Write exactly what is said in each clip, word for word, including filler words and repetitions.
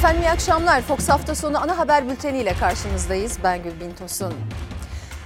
Efendim iyi akşamlar. Fox hafta sonu ana haber bülteniyle karşınızdayız. Ben Gülbin Tosun.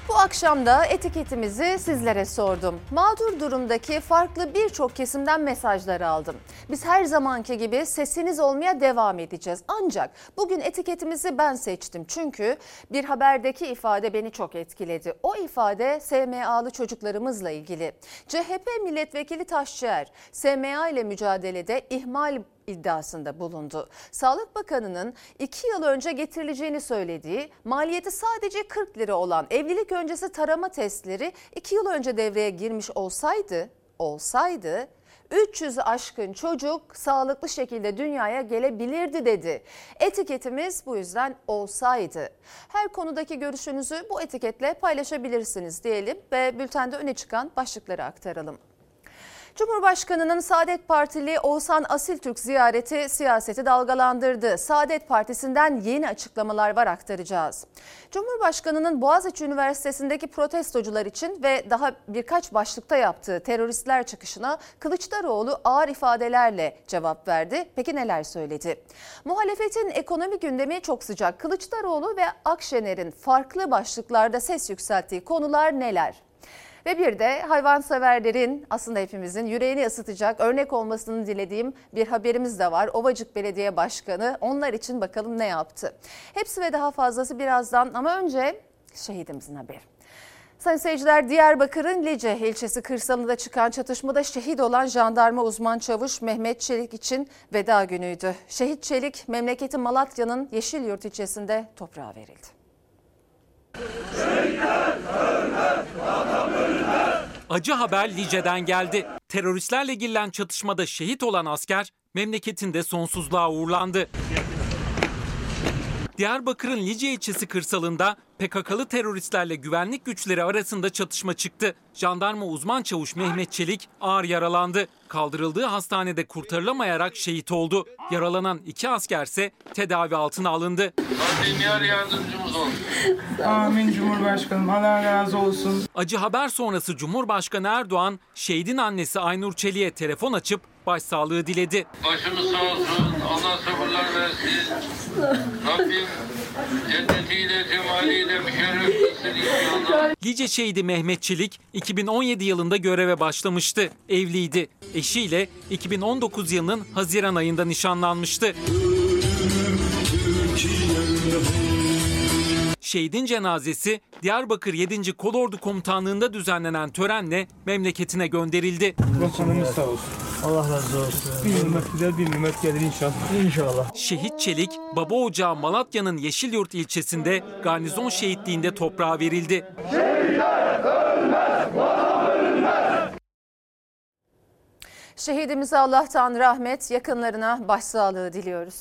Bu akşam da etiketimizi sizlere sordum. Mağdur durumdaki farklı birçok kesimden mesajlar aldım. Biz her zamanki gibi sesiniz olmaya devam edeceğiz. Ancak bugün etiketimizi ben seçtim. Çünkü bir haberdeki ifade beni çok etkiledi. O ifade S M A'lı çocuklarımızla ilgili. C H P milletvekili Taşcıer, S M A ile mücadelede ihmal iddiasında bulundu. Sağlık Bakanı'nın iki yıl önce getirileceğini söylediği, maliyeti sadece kırk lira olan evlilik öncesi tarama testleri iki yıl önce devreye girmiş olsaydı, olsaydı üç yüzü aşkın çocuk sağlıklı şekilde dünyaya gelebilirdi dedi. Etiketimiz bu yüzden olsaydı. Her konudaki görüşünüzü bu etiketle paylaşabilirsiniz diyelim ve bültende öne çıkan başlıkları aktaralım. Cumhurbaşkanı'nın Saadet Partili Oğuzhan Asiltürk ziyareti siyaseti dalgalandırdı. Saadet Partisi'nden yeni açıklamalar var, aktaracağız. Cumhurbaşkanı'nın Boğaziçi Üniversitesi'ndeki protestocular için ve daha birkaç başlıkta yaptığı teröristler çıkışına Kılıçdaroğlu ağır ifadelerle cevap verdi. Peki neler söyledi? Muhalefetin ekonomi gündemi çok sıcak. Kılıçdaroğlu ve Akşener'in farklı başlıklarda ses yükselttiği konular neler? Ve bir de hayvanseverlerin, aslında hepimizin yüreğini ısıtacak, örnek olmasını dilediğim bir haberimiz de var. Ovacık Belediye Başkanı onlar için bakalım ne yaptı? Hepsi ve daha fazlası birazdan, ama önce şehidimizin haberi. Sayın seyirciler, Diyarbakır'ın Lice ilçesi kırsalında çıkan çatışmada şehit olan jandarma uzman çavuş Mehmet Çelik için veda günüydü. Şehit Çelik memleketi Malatya'nın Yeşilyurt ilçesinde toprağa verildi. Acı haber Lice'den geldi. Teröristlerle girilen çatışmada şehit olan asker memleketinde sonsuzluğa uğurlandı. Diyarbakır'ın Lice ilçesi kırsalında P K K'lı teröristlerle güvenlik güçleri arasında çatışma çıktı. Jandarma uzman çavuş Mehmet Çelik ağır yaralandı. Kaldırıldığı hastanede kurtarılamayarak şehit oldu. Yaralanan iki asker ise tedavi altına alındı. Yar yardımcımız olsun. Amin Cumhurbaşkanım, Allah razı olsun. Acı haber sonrası Cumhurbaşkanı Erdoğan, şehidin annesi Aynur Çelik'e telefon açıp başsağlığı diledi. Başımız sağ olsun, Allah sabırlar versin. Rabbim cennetiyle, cemaliyle müşerref etsin inşallah. Lice şehidi Mehmet Çelik iki bin on yedi yılında göreve başlamıştı. Evliydi. Eşiyle iki bin on dokuz yılının Haziran ayında nişanlanmıştı. Şehidin cenazesi Diyarbakır yedinci Kolordu Komutanlığı'nda düzenlenen törenle memleketine gönderildi. Vatanımız sağ olsun. Allah razı olsun. Bir nimet gider, bir nimet gelir inşallah. İnşallah. Şehit Çelik, baba ocağı Malatya'nın Yeşilyurt ilçesinde garnizon şehitliğinde toprağa verildi. Şehitler ölmez, vatan ölmez. Şehidimize Allah'tan rahmet, yakınlarına başsağlığı diliyoruz.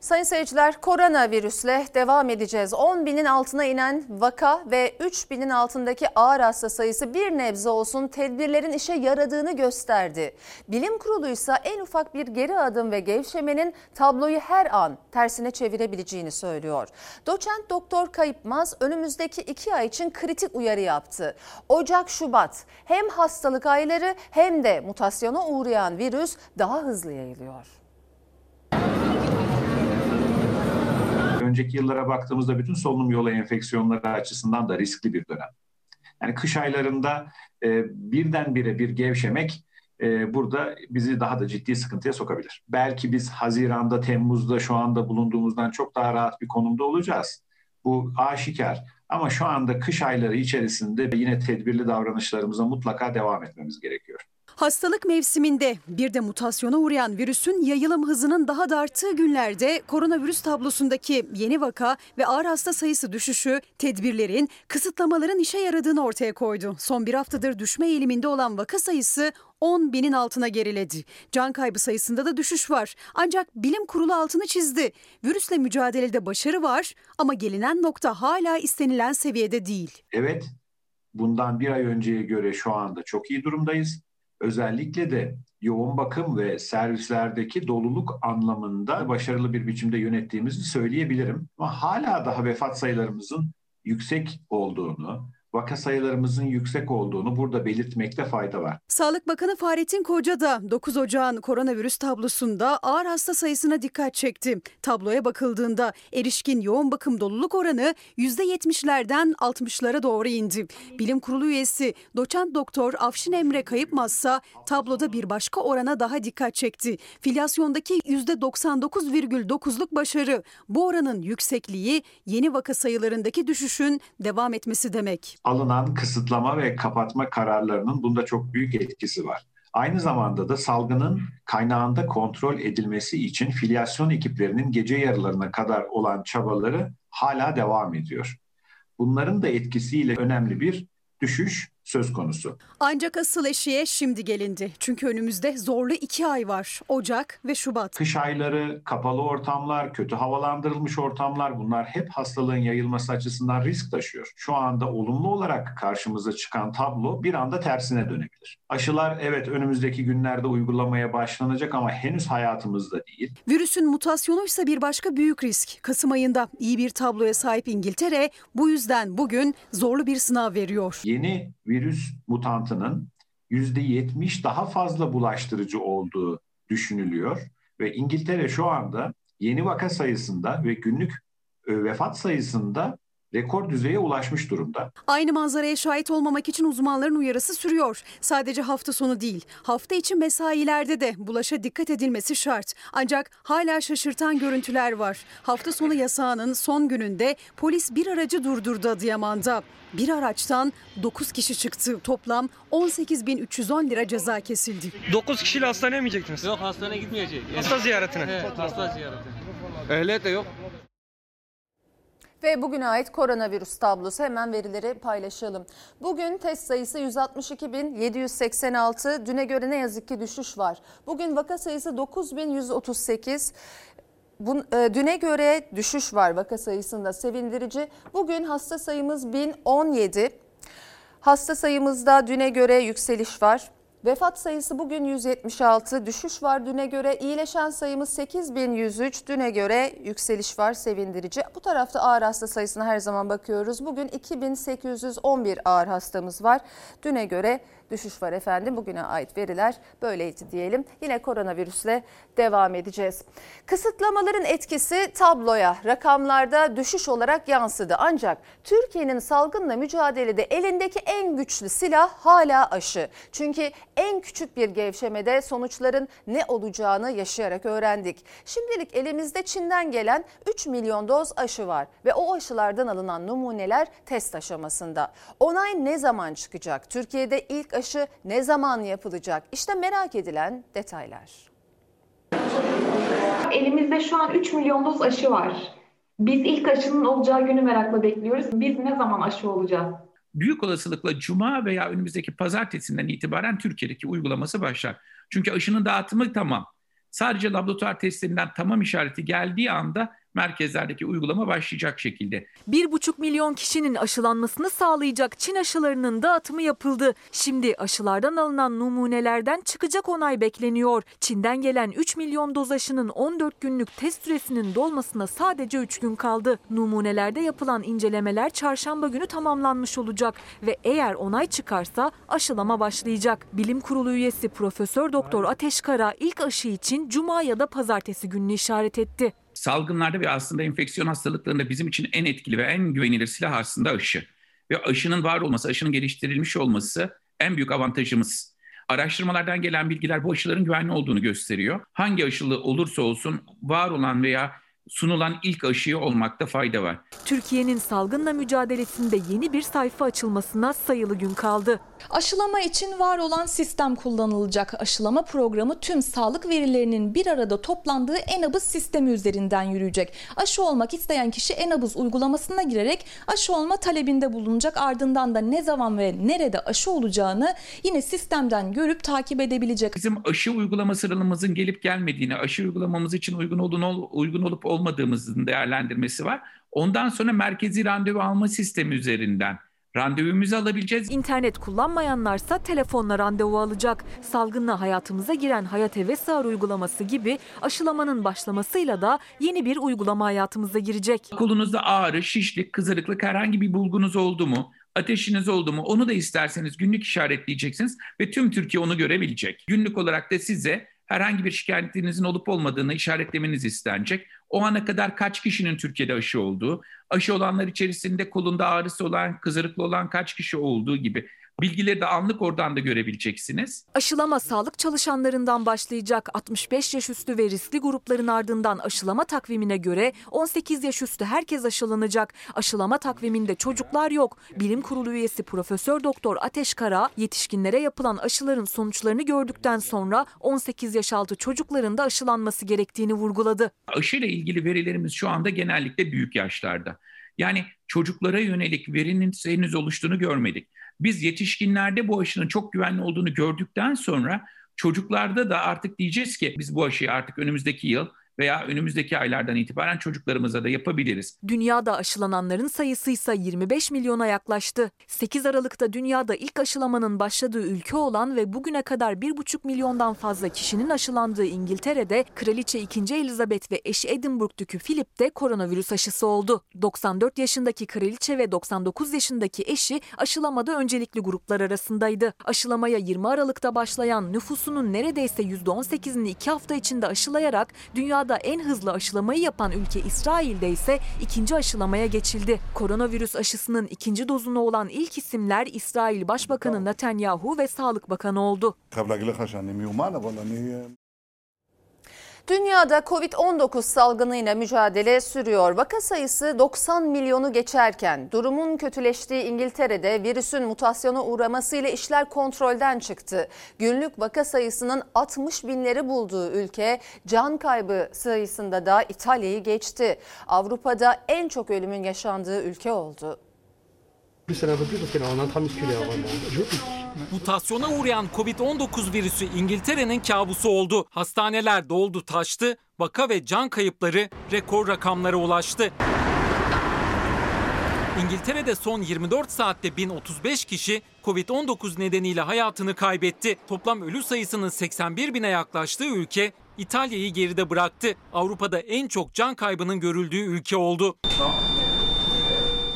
Sayın seyirciler, koronavirüsle devam edeceğiz. on binin altına inen vaka ve üç binin altındaki ağır hasta sayısı bir nebze olsun tedbirlerin işe yaradığını gösterdi. Bilim kuruluysa en ufak bir geri adım ve gevşemenin tabloyu her an tersine çevirebileceğini söylüyor. Doçent Doktor Kayıpmaz önümüzdeki iki ay için kritik uyarı yaptı. Ocak-Şubat hem hastalık ayları hem de mutasyona uğrayan virüs daha hızlı yayılıyor. Önceki yıllara baktığımızda bütün solunum yolu enfeksiyonları açısından da riskli bir dönem. Yani kış aylarında e, birdenbire bir gevşemek e, burada bizi daha da ciddi sıkıntıya sokabilir. Belki biz Haziran'da, Temmuz'da şu anda bulunduğumuzdan çok daha rahat bir konumda olacağız. Bu aşikar. Ama şu anda kış ayları içerisinde yine tedbirli davranışlarımıza mutlaka devam etmemiz gerekiyor. Hastalık mevsiminde bir de mutasyona uğrayan virüsün yayılım hızının daha da arttığı günlerde koronavirüs tablosundaki yeni vaka ve ağır hasta sayısı düşüşü tedbirlerin, kısıtlamaların işe yaradığını ortaya koydu. Son bir haftadır düşme eğiliminde olan vaka sayısı on binin altına geriledi. Can kaybı sayısında da düşüş var. Ancak bilim kurulu altını çizdi. Virüsle mücadelede başarı var ama gelinen nokta hala istenilen seviyede değil. Evet, bundan bir ay önceye göre şu anda çok iyi durumdayız. Özellikle de yoğun bakım ve servislerdeki doluluk anlamında başarılı bir biçimde yönettiğimizi söyleyebilirim. Ama hala daha vefat sayılarımızın yüksek olduğunu, vaka sayılarımızın yüksek olduğunu burada belirtmekte fayda var. Sağlık Bakanı Fahrettin Koca da dokuz Ocağın koronavirüs tablosunda ağır hasta sayısına dikkat çekti. Tabloya bakıldığında erişkin yoğun bakım doluluk oranı yüzde yetmişlerden altmışlara doğru indi. Bilim Kurulu üyesi doçent doktor Afşin Emre Kayıpmazsa tabloda bir başka orana daha dikkat çekti. Filyasyondaki yüzde doksan dokuz virgül dokuzluk başarı, bu oranın yüksekliği yeni vaka sayılarındaki düşüşün devam etmesi demek. Alınan kısıtlama ve kapatma kararlarının bunda çok büyük etkisi var. Aynı zamanda da salgının kaynağında kontrol edilmesi için filyasyon ekiplerinin gece yarılarına kadar olan çabaları hala devam ediyor. Bunların da etkisiyle önemli bir düşüş söz konusu. Ancak asıl eşiğe şimdi gelindi. Çünkü önümüzde zorlu iki ay var. Ocak ve Şubat. Kış ayları, kapalı ortamlar, kötü havalandırılmış ortamlar, bunlar hep hastalığın yayılması açısından risk taşıyor. Şu anda olumlu olarak karşımıza çıkan tablo bir anda tersine dönebilir. Aşılar evet önümüzdeki günlerde uygulamaya başlanacak ama henüz hayatımızda değil. Virüsün mutasyonuysa bir başka büyük risk. Kasım ayında iyi bir tabloya sahip İngiltere bu yüzden bugün zorlu bir sınav veriyor. Yeni virüs mutantının yüzde yetmiş daha fazla bulaştırıcı olduğu düşünülüyor ve İngiltere şu anda yeni vaka sayısında ve günlük vefat sayısında rekor düzeye ulaşmış durumda. Aynı manzaraya şahit olmamak için uzmanların uyarısı sürüyor. Sadece hafta sonu değil, hafta içi mesailerde de bulaşa dikkat edilmesi şart. Ancak hala şaşırtan görüntüler var. Hafta sonu yasağının son gününde polis bir aracı durdurdu Adıyaman'da. Bir araçtan dokuz kişi çıktı. Toplam on sekiz bin üç yüz on lira ceza kesildi. dokuz kişiyle hastaneye mi gidecektiniz? Yok, hastaneye gitmeyecek. Hasta ziyaretine. Evet, hasta ziyaretine. Ehliyet de yok. Ve bugüne ait koronavirüs tablosu, hemen verileri paylaşalım. Bugün test sayısı yüz altmış iki bin yedi yüz seksen altı, düne göre ne yazık ki düşüş var. Bugün vaka sayısı dokuz bin yüz otuz sekiz. Düne göre düşüş var vaka sayısında, sevindirici. Bugün hasta sayımız bin on yedi. Hasta sayımızda düne göre yükseliş var. Vefat sayısı bugün yüz yetmiş altı, düşüş var düne göre. İyileşen sayımız sekiz bin yüz üç, düne göre yükseliş var, sevindirici. Bu tarafta ağır hasta sayısına her zaman bakıyoruz. Bugün iki bin sekiz yüz on bir ağır hastamız var, düne göre düşüş var efendim. Bugüne ait veriler böyleydi diyelim. Yine koronavirüsle devam edeceğiz. Kısıtlamaların etkisi tabloya, rakamlarda düşüş olarak yansıdı. Ancak Türkiye'nin salgınla mücadelede elindeki en güçlü silah hala aşı. Çünkü en küçük bir gevşemede sonuçların ne olacağını yaşayarak öğrendik. Şimdilik elimizde Çin'den gelen üç milyon doz aşı var ve o aşılardan alınan numuneler test aşamasında. Onay ne zaman çıkacak? Türkiye'de ilk aşı ne zaman yapılacak? İşte merak edilen detaylar. Elimizde şu an üç milyon doz aşı var. Biz ilk aşının olacağı günü merakla bekliyoruz. Biz ne zaman aşı olacağız? Büyük olasılıkla cuma veya önümüzdeki pazartesinden itibaren Türkiye'deki uygulaması başlar. Çünkü aşının dağıtımı tamam. Sadece laboratuvar testlerinden tamam işareti geldiği anda merkezlerdeki uygulama başlayacak şekilde. bir buçuk milyon kişinin aşılanmasını sağlayacak Çin aşılarının dağıtımı yapıldı. Şimdi aşılardan alınan numunelerden çıkacak onay bekleniyor. Çin'den gelen üç milyon doz aşının on dört günlük test süresinin dolmasına sadece üç gün kaldı. Numunelerde yapılan incelemeler çarşamba günü tamamlanmış olacak ve eğer onay çıkarsa aşılama başlayacak. Bilim Kurulu üyesi Profesör Doktor Ateşkara ilk aşı için cuma ya da pazartesi gününü işaret etti. Salgınlarda ve aslında enfeksiyon hastalıklarında bizim için en etkili ve en güvenilir silah aslında aşı. Ve aşının var olması, aşının geliştirilmiş olması en büyük avantajımız. Araştırmalardan gelen bilgiler bu aşıların güvenli olduğunu gösteriyor. Hangi aşılı olursa olsun var olan veya sunulan ilk aşıyı olmakta fayda var. Türkiye'nin salgınla mücadelesinde yeni bir sayfa açılmasına sayılı gün kaldı. Aşılama için var olan sistem kullanılacak. Aşılama programı tüm sağlık verilerinin bir arada toplandığı Enabız sistemi üzerinden yürüyecek. Aşı olmak isteyen kişi Enabız uygulamasına girerek aşı olma talebinde bulunacak. Ardından da ne zaman ve nerede aşı olacağını yine sistemden görüp takip edebilecek. Bizim aşı uygulama sıralamamızın gelip gelmediğini, aşı uygulamamız için uygun olduğunu, uygun olup olmadığımızın değerlendirmesi var. Ondan sonra merkezi randevu alma sistemi üzerinden randevumuzu alabileceğiz. İnternet kullanmayanlarsa telefonla randevu alacak. Salgınla hayatımıza giren Hayat Eve Sığar uygulaması gibi aşılamanın başlamasıyla da yeni bir uygulama hayatımıza girecek. Kolunuzda ağrı, şişlik, kızarıklık herhangi bir bulgunuz oldu mu? Ateşiniz oldu mu? Onu da isterseniz günlük işaretleyeceksiniz ve tüm Türkiye onu görebilecek. Günlük olarak da size herhangi bir şikayetinizin olup olmadığını işaretlemeniz istenecek. O ana kadar kaç kişinin Türkiye'de aşı olduğu, aşı olanlar içerisinde kolunda ağrısı olan, kızarıklı olan kaç kişi olduğu gibi bilgileri de anlık oradan da görebileceksiniz. Aşılama sağlık çalışanlarından başlayacak. altmış beş yaş üstü ve riskli grupların ardından aşılama takvimine göre on sekiz yaş üstü herkes aşılanacak. Aşılama takviminde çocuklar yok. Bilim Kurulu üyesi Profesör Doktor Ateş Kara, yetişkinlere yapılan aşıların sonuçlarını gördükten sonra on sekiz yaş altı çocukların da aşılanması gerektiğini vurguladı. Aşıyla ilgili verilerimiz şu anda genellikle büyük yaşlarda. Yani çocuklara yönelik verinin henüz oluştuğunu görmedik. Biz yetişkinlerde bu aşının çok güvenli olduğunu gördükten sonra çocuklarda da artık diyeceğiz ki biz bu aşıyı artık önümüzdeki yıl veya önümüzdeki aylardan itibaren çocuklarımıza da yapabiliriz. Dünyada aşılananların sayısı ise yirmi beş milyona yaklaştı. sekiz Aralık'ta dünyada ilk aşılamanın başladığı ülke olan ve bugüne kadar bir buçuk milyondan fazla kişinin aşılandığı İngiltere'de Kraliçe ikinci. Elizabeth ve eşi Edinburgh Dükü Philip de koronavirüs aşısı oldu. doksan dört yaşındaki kraliçe ve doksan dokuz yaşındaki eşi aşılamada öncelikli gruplar arasındaydı. Aşılamaya yirmi Aralık'ta başlayan nüfusunun neredeyse yüzde on sekizini iki hafta içinde aşılayarak dünyada da en hızlı aşılamayı yapan ülke İsrail'de ise ikinci aşılamaya geçildi. Koronavirüs aşısının ikinci dozuna olan ilk isimler İsrail Başbakanı Netanyahu ve Sağlık Bakanı oldu. Dünyada kovid on dokuz salgınıyla mücadele sürüyor. Vaka sayısı doksan milyonu geçerken durumun kötüleştiği İngiltere'de virüsün mutasyona uğramasıyla işler kontrolden çıktı. Günlük vaka sayısının altmış binleri bulduğu ülke can kaybı sayısında da İtalya'yı geçti. Avrupa'da en çok ölümün yaşandığı ülke oldu. Mutasyona uğrayan kovid on dokuz virüsü İngiltere'nin kabusu oldu. Hastaneler doldu taştı, vaka ve can kayıpları rekor rakamlara ulaştı. İngiltere'de son yirmi dört saatte bin otuz beş kişi kovid on dokuz nedeniyle hayatını kaybetti. Toplam ölü sayısının seksen bir bine yaklaştığı ülke İtalya'yı geride bıraktı. Avrupa'da en çok can kaybının görüldüğü ülke oldu.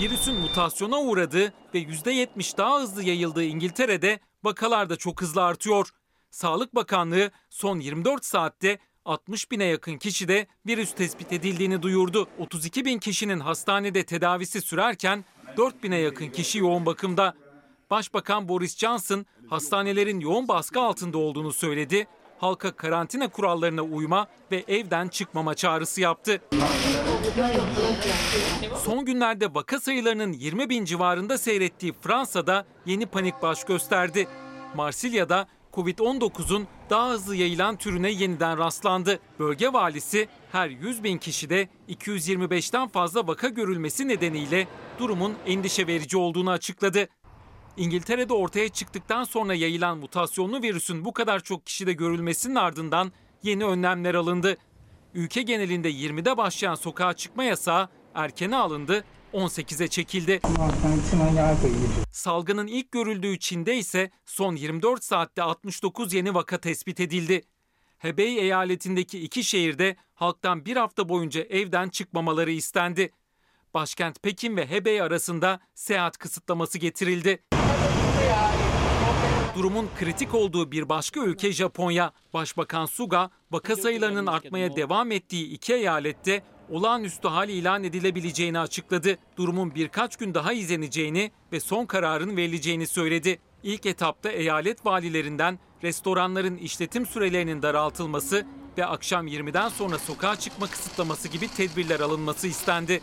Virüsün mutasyona uğradığı ve yüzde yetmiş daha hızlı yayıldığı İngiltere'de vakalar da çok hızlı artıyor. Sağlık Bakanlığı son yirmi dört saatte altmış bine yakın kişide virüs tespit edildiğini duyurdu. otuz iki bin kişinin hastanede tedavisi sürerken dört bine yakın kişi yoğun bakımda. Başbakan Boris Johnson hastanelerin yoğun baskı altında olduğunu söyledi. Halka karantina kurallarına uyma ve evden çıkmama çağrısı yaptı. Son günlerde vaka sayılarının yirmi bin civarında seyrettiği Fransa'da yeni panik baş gösterdi. Marsilya'da kovid on dokuzun daha hızlı yayılan türüne yeniden rastlandı. Bölge valisi her yüz bin kişide iki yüz yirmi beşten fazla vaka görülmesi nedeniyle durumun endişe verici olduğunu açıkladı. İngiltere'de ortaya çıktıktan sonra yayılan mutasyonlu virüsün bu kadar çok kişide görülmesinin ardından yeni önlemler alındı. Ülke genelinde yirmide başlayan sokağa çıkma yasağı erkene alındı, on sekize çekildi. Salgının ilk görüldüğü Çin'de ise son yirmi dört saatte altmış dokuz yeni vaka tespit edildi. Hebei eyaletindeki iki şehirde halktan bir hafta boyunca evden çıkmamaları istendi. Başkent Pekin ve Hebei arasında seyahat kısıtlaması getirildi. Durumun kritik olduğu bir başka ülke Japonya. Başbakan Suga, vaka sayılarının artmaya devam ettiği iki eyalette olağanüstü hal ilan edilebileceğini açıkladı. Durumun birkaç gün daha izleneceğini ve son kararın verileceğini söyledi. İlk etapta eyalet valilerinden restoranların işletim sürelerinin daraltılması ve akşam yirmiden sonra sokağa çıkma kısıtlaması gibi tedbirler alınması istendi.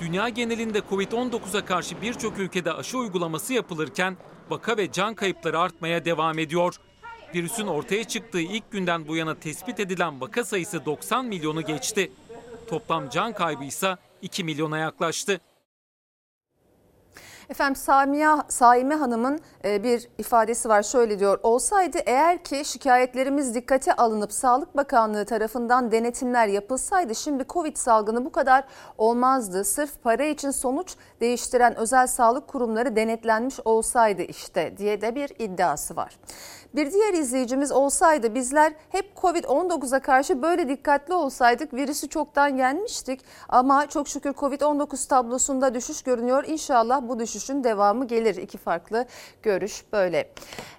Dünya genelinde kovid on dokuza karşı birçok ülkede aşı uygulaması yapılırken vaka ve can kayıpları artmaya devam ediyor. Virüsün ortaya çıktığı ilk günden bu yana tespit edilen vaka sayısı doksan milyonu geçti. Toplam can kaybı ise iki milyona yaklaştı. Efendim Samiha, Saime Hanım'ın bir ifadesi var, şöyle diyor: olsaydı eğer ki şikayetlerimiz dikkate alınıp Sağlık Bakanlığı tarafından denetimler yapılsaydı şimdi Covid salgını bu kadar olmazdı. Sırf para için sonuç değiştiren özel sağlık kurumları denetlenmiş olsaydı işte diye de bir iddiası var. Bir diğer izleyicimiz, olsaydı bizler hep Covid on dokuza karşı böyle dikkatli olsaydık virüsü çoktan yenmiştik ama çok şükür Covid on dokuz tablosunda düşüş görünüyor. İnşallah bu düşüşün devamı gelir. İki farklı görüş böyle.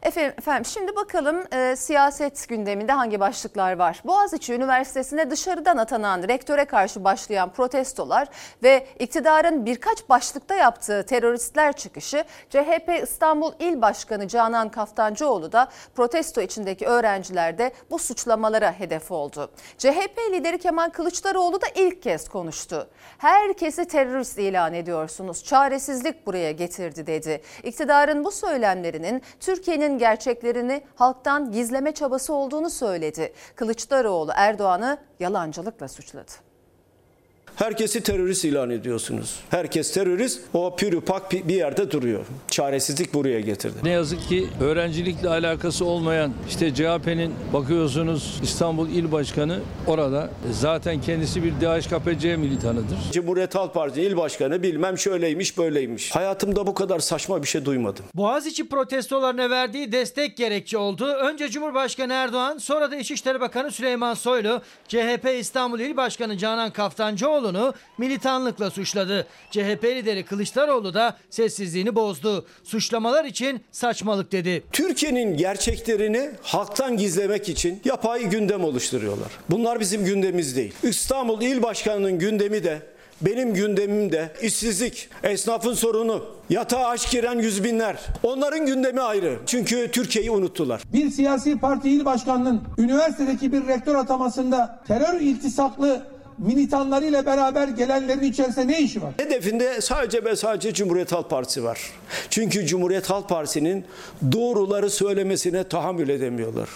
Efendim, efendim şimdi bakalım e, siyaset gündeminde hangi başlıklar var? Boğaziçi Üniversitesi'ne dışarıdan atanan rektöre karşı başlayan protestolar ve iktidarın birkaç başlıkta yaptığı teröristler çıkışı, C H P İstanbul İl Başkanı Canan Kaftancıoğlu da protesto içindeki öğrenciler de bu suçlamalara hedef oldu. C H P lideri Kemal Kılıçdaroğlu da ilk kez konuştu. Herkesi terörist ilan ediyorsunuz. Çaresizlik buraya getirdi dedi. İktidarın bu söylemlerinin Türkiye'nin gerçeklerini halktan gizleme çabası olduğunu söyledi. Kılıçdaroğlu Erdoğan'ı yalancılıkla suçladı. Herkesi terörist ilan ediyorsunuz. Herkes terörist. O pürüpak bir yerde duruyor. Çaresizlik buraya getirdi. Ne yazık ki öğrencilikle alakası olmayan, işte C H P'nin bakıyorsunuz İstanbul İl Başkanı orada. Zaten kendisi bir D H K P C militanıdır. Cumhuriyet Halk Partisi İl Başkanı bilmem şöyleymiş böyleymiş. Hayatımda bu kadar saçma bir şey duymadım. Boğaziçi protestolarına verdiği destek gerekçe oldu. Önce Cumhurbaşkanı Erdoğan, sonra da İçişleri Bakanı Süleyman Soylu, C H P İstanbul İl Başkanı Canan Kaftancıoğlu militanlıkla suçladı. C H P lideri Kılıçdaroğlu da sessizliğini bozdu. Suçlamalar için saçmalık dedi. Türkiye'nin gerçeklerini halktan gizlemek için yapay gündem oluşturuyorlar. Bunlar bizim gündemimiz değil. İstanbul İl Başkanı'nın gündemi de benim gündemim de işsizlik, esnafın sorunu, yatağa aç giren yüz binler. Onların gündemi ayrı. Çünkü Türkiye'yi unuttular. Bir siyasi parti il başkanının üniversitedeki bir rektör atamasında terör iltisaklı militanlarıyla beraber gelenlerin içerisinde ne işi var? Hedefinde sadece ve sadece Cumhuriyet Halk Partisi var. Çünkü Cumhuriyet Halk Partisi'nin doğruları söylemesine tahammül edemiyorlar.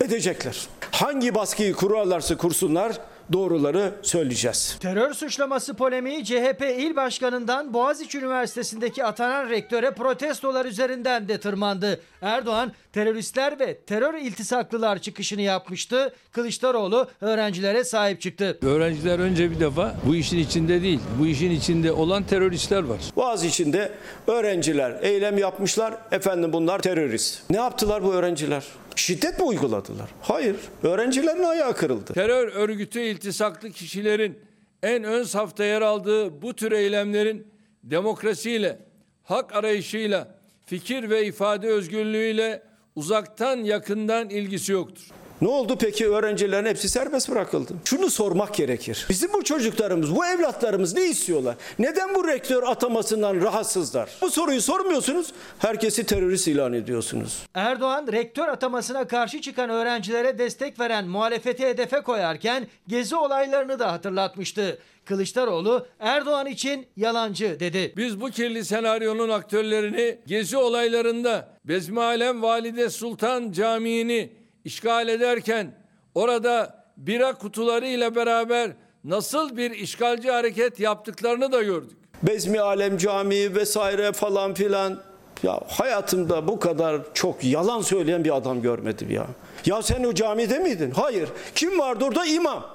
Edecekler. Hangi baskıyı kurarlarsa kursunlar doğruları söyleyeceğiz. Terör suçlaması polemiği C H P İl Başkanı'ndan Boğaziçi Üniversitesi'ndeki atanan rektöre protestolar üzerinden de tırmandı. Erdoğan teröristler ve terör iltisaklılar çıkışını yapmıştı. Kılıçdaroğlu öğrencilere sahip çıktı. Öğrenciler önce bir defa bu işin içinde değil, bu işin içinde olan teröristler var. Boğaziçi'nde öğrenciler eylem yapmışlar. Efendim bunlar terörist. Ne yaptılar bu öğrenciler? Şiddet mi uyguladılar? Hayır. Öğrencilerin ayağı kırıldı. Terör örgütü iltisaklı kişilerin en ön safta yer aldığı bu tür eylemlerin demokrasiyle, hak arayışıyla, fikir ve ifade özgürlüğüyle uzaktan yakından ilgisi yoktur. Ne oldu peki? Öğrencilerin hepsi serbest bırakıldı. Şunu sormak gerekir. Bizim bu çocuklarımız, bu evlatlarımız ne istiyorlar? Neden bu rektör atamasından rahatsızlar? Bu soruyu sormuyorsunuz, herkesi terörist ilan ediyorsunuz. Erdoğan, rektör atamasına karşı çıkan öğrencilere destek veren muhalefeti hedefe koyarken gezi olaylarını da hatırlatmıştı. Kılıçdaroğlu Erdoğan için yalancı dedi. Biz bu kirli senaryonun aktörlerini gezi olaylarında Bezmialem Valide Sultan Camii'ni İşgal ederken orada bira kutularıyla beraber nasıl bir işgalci hareket yaptıklarını da gördük. Bezmialem Camii vesaire falan filan. Ya hayatımda bu kadar çok yalan söyleyen bir adam görmedim ya. Ya sen o camide miydin? Hayır. Kim vardı orada? İmam.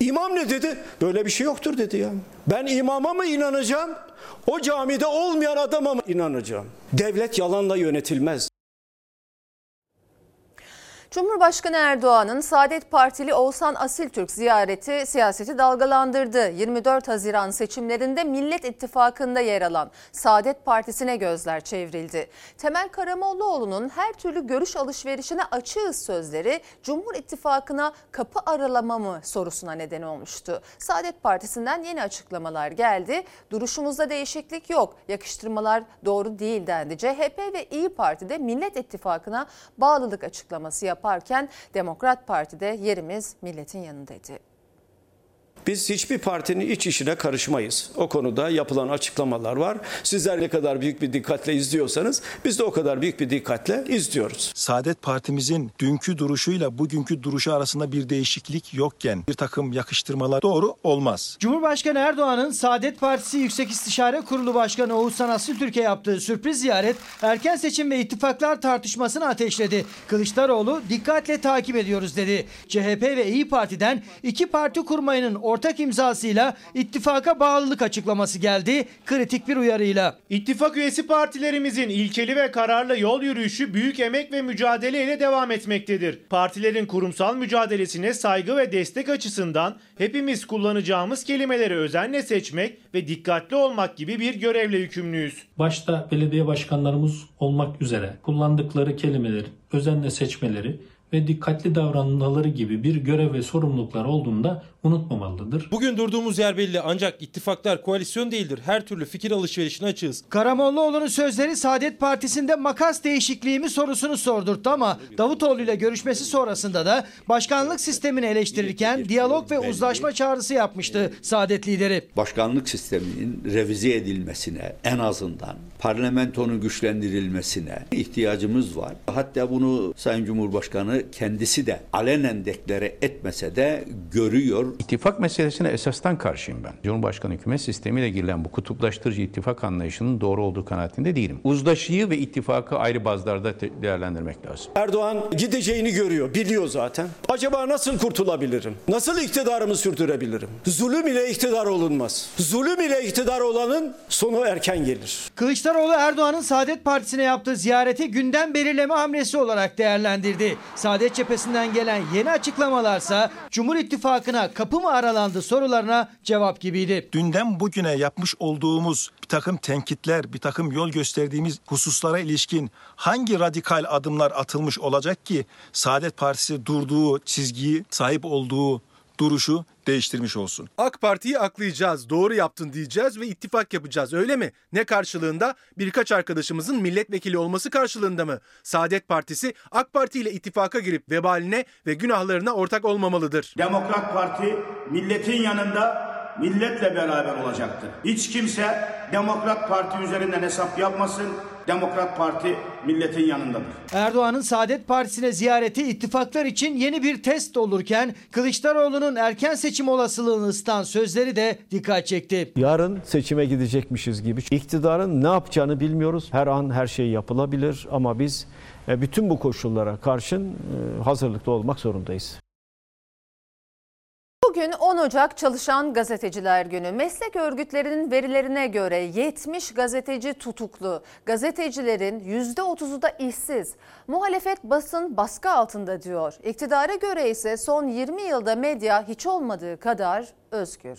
İmam ne dedi? Böyle bir şey yoktur dedi ya. Ben imama mı inanacağım? O camide olmayan adama mı inanacağım? Devlet yalanla yönetilmez. Cumhurbaşkanı Erdoğan'ın Saadet Partili Oğuzhan Asiltürk ziyareti siyaseti dalgalandırdı. yirmi dört Haziran seçimlerinde Millet İttifakı'nda yer alan Saadet Partisi'ne gözler çevrildi. Temel Karamollaoğlu'nun her türlü görüş alışverişine açığız sözleri Cumhur İttifakı'na kapı aralama mı sorusuna neden olmuştu. Saadet Partisi'nden yeni açıklamalar geldi. Duruşumuzda değişiklik yok, yakıştırmalar doğru değil dendi. C H P ve İyi Parti'de Millet İttifakı'na bağlılık açıklaması yaptı. Yaparken Demokrat Parti'de yerimiz milletin yanındaydı. Biz hiçbir partinin iç işine karışmayız. O konuda yapılan açıklamalar var. Sizler ne kadar büyük bir dikkatle izliyorsanız biz de o kadar büyük bir dikkatle izliyoruz. Saadet Partimizin dünkü duruşuyla bugünkü duruşu arasında bir değişiklik yokken bir takım yakıştırmalar doğru olmaz. Cumhurbaşkanı Erdoğan'ın Saadet Partisi Yüksek İstişare Kurulu Başkanı Oğuzhan Asiltürk'e yaptığı sürpriz ziyaret erken seçim ve ittifaklar tartışmasını ateşledi. Kılıçdaroğlu dikkatle takip ediyoruz dedi. C H P ve İyi Parti'den iki parti kurmayının ortak imzasıyla ittifaka bağlılık açıklaması geldi kritik bir uyarıyla. İttifak üyesi partilerimizin ilkeli ve kararlı yol yürüyüşü büyük emek ve mücadele ile devam etmektedir. Partilerin kurumsal mücadelesine saygı ve destek açısından hepimiz kullanacağımız kelimeleri özenle seçmek ve dikkatli olmak gibi bir görevle yükümlüyüz. Başta belediye başkanlarımız olmak üzere kullandıkları kelimeleri özenle seçmeleri ve dikkatli davranmaları gibi bir görev ve sorumluluklar olduğunda unutmamalıdır. Bugün durduğumuz yer belli ancak ittifaklar koalisyon değildir. Her türlü fikir alışverişine açığız. Karamollaoğlu'nun sözleri Saadet Partisi'nde makas değişikliği mi sorusunu sordurttu ama Davutoğlu ile görüşmesi sonrasında da başkanlık sistemini eleştirirken diyalog ve uzlaşma çağrısı yapmıştı Saadet lideri. Başkanlık sisteminin revize edilmesine en azından parlamentonun güçlendirilmesine ihtiyacımız var. Hatta bunu Sayın Cumhurbaşkanı kendisi de alenen deklare etmese de görüyor. İttifak meselesine esastan karşıyım ben. Cumhurbaşkanı hükümet sistemiyle girilen bu kutuplaştırıcı ittifak anlayışının doğru olduğu kanaatinde değilim. Uzlaşıyı ve ittifakı ayrı bazlarda değerlendirmek lazım. Erdoğan gideceğini görüyor, biliyor zaten. Acaba nasıl kurtulabilirim? Nasıl iktidarımı sürdürebilirim? Zulüm ile iktidar olunmaz. Zulüm ile iktidar olanın sonu erken gelir. Kılıçdaroğlu Erdoğan'ın Saadet Partisi'ne yaptığı ziyareti gündem belirleme hamlesi olarak değerlendirdi. Saadet cephesinden gelen yeni açıklamalarsa Cumhur İttifakı'na kapı mı aralandı sorularına cevap gibiydi. Dünden bugüne yapmış olduğumuz bir takım tenkitler, bir takım yol gösterdiğimiz hususlara ilişkin hangi radikal adımlar atılmış olacak ki Saadet Partisi durduğu çizgiyi, sahip olduğu duruşu değiştirmiş olsun. AK Parti'yi aklayacağız, doğru yaptın diyeceğiz ve ittifak yapacağız öyle mi? Ne karşılığında? Birkaç arkadaşımızın milletvekili olması karşılığında mı? Saadet Partisi AK Parti ile ittifaka girip vebaline ve günahlarına ortak olmamalıdır. Demokrat Parti milletin yanında milletle beraber olacaktır. Hiç kimse Demokrat Parti üzerinden hesap yapmasın. Demokrat Parti milletin yanındadır. Erdoğan'ın Saadet Partisi'ne ziyareti ittifaklar için yeni bir test olurken Kılıçdaroğlu'nun erken seçim olasılığını ısıtan sözleri de dikkat çekti. Yarın seçime gidecekmişiz gibi. İktidarın ne yapacağını bilmiyoruz. Her an her şey yapılabilir ama biz bütün bu koşullara karşın hazırlıklı olmak zorundayız. Bugün on Ocak Çalışan Gazeteciler Günü. Meslek örgütlerinin verilerine göre yetmiş gazeteci tutuklu. Gazetecilerin yüzde otuzu da işsiz. Muhalefet basın baskı altında diyor. İktidara göre ise son yirmi yılda medya hiç olmadığı kadar özgür.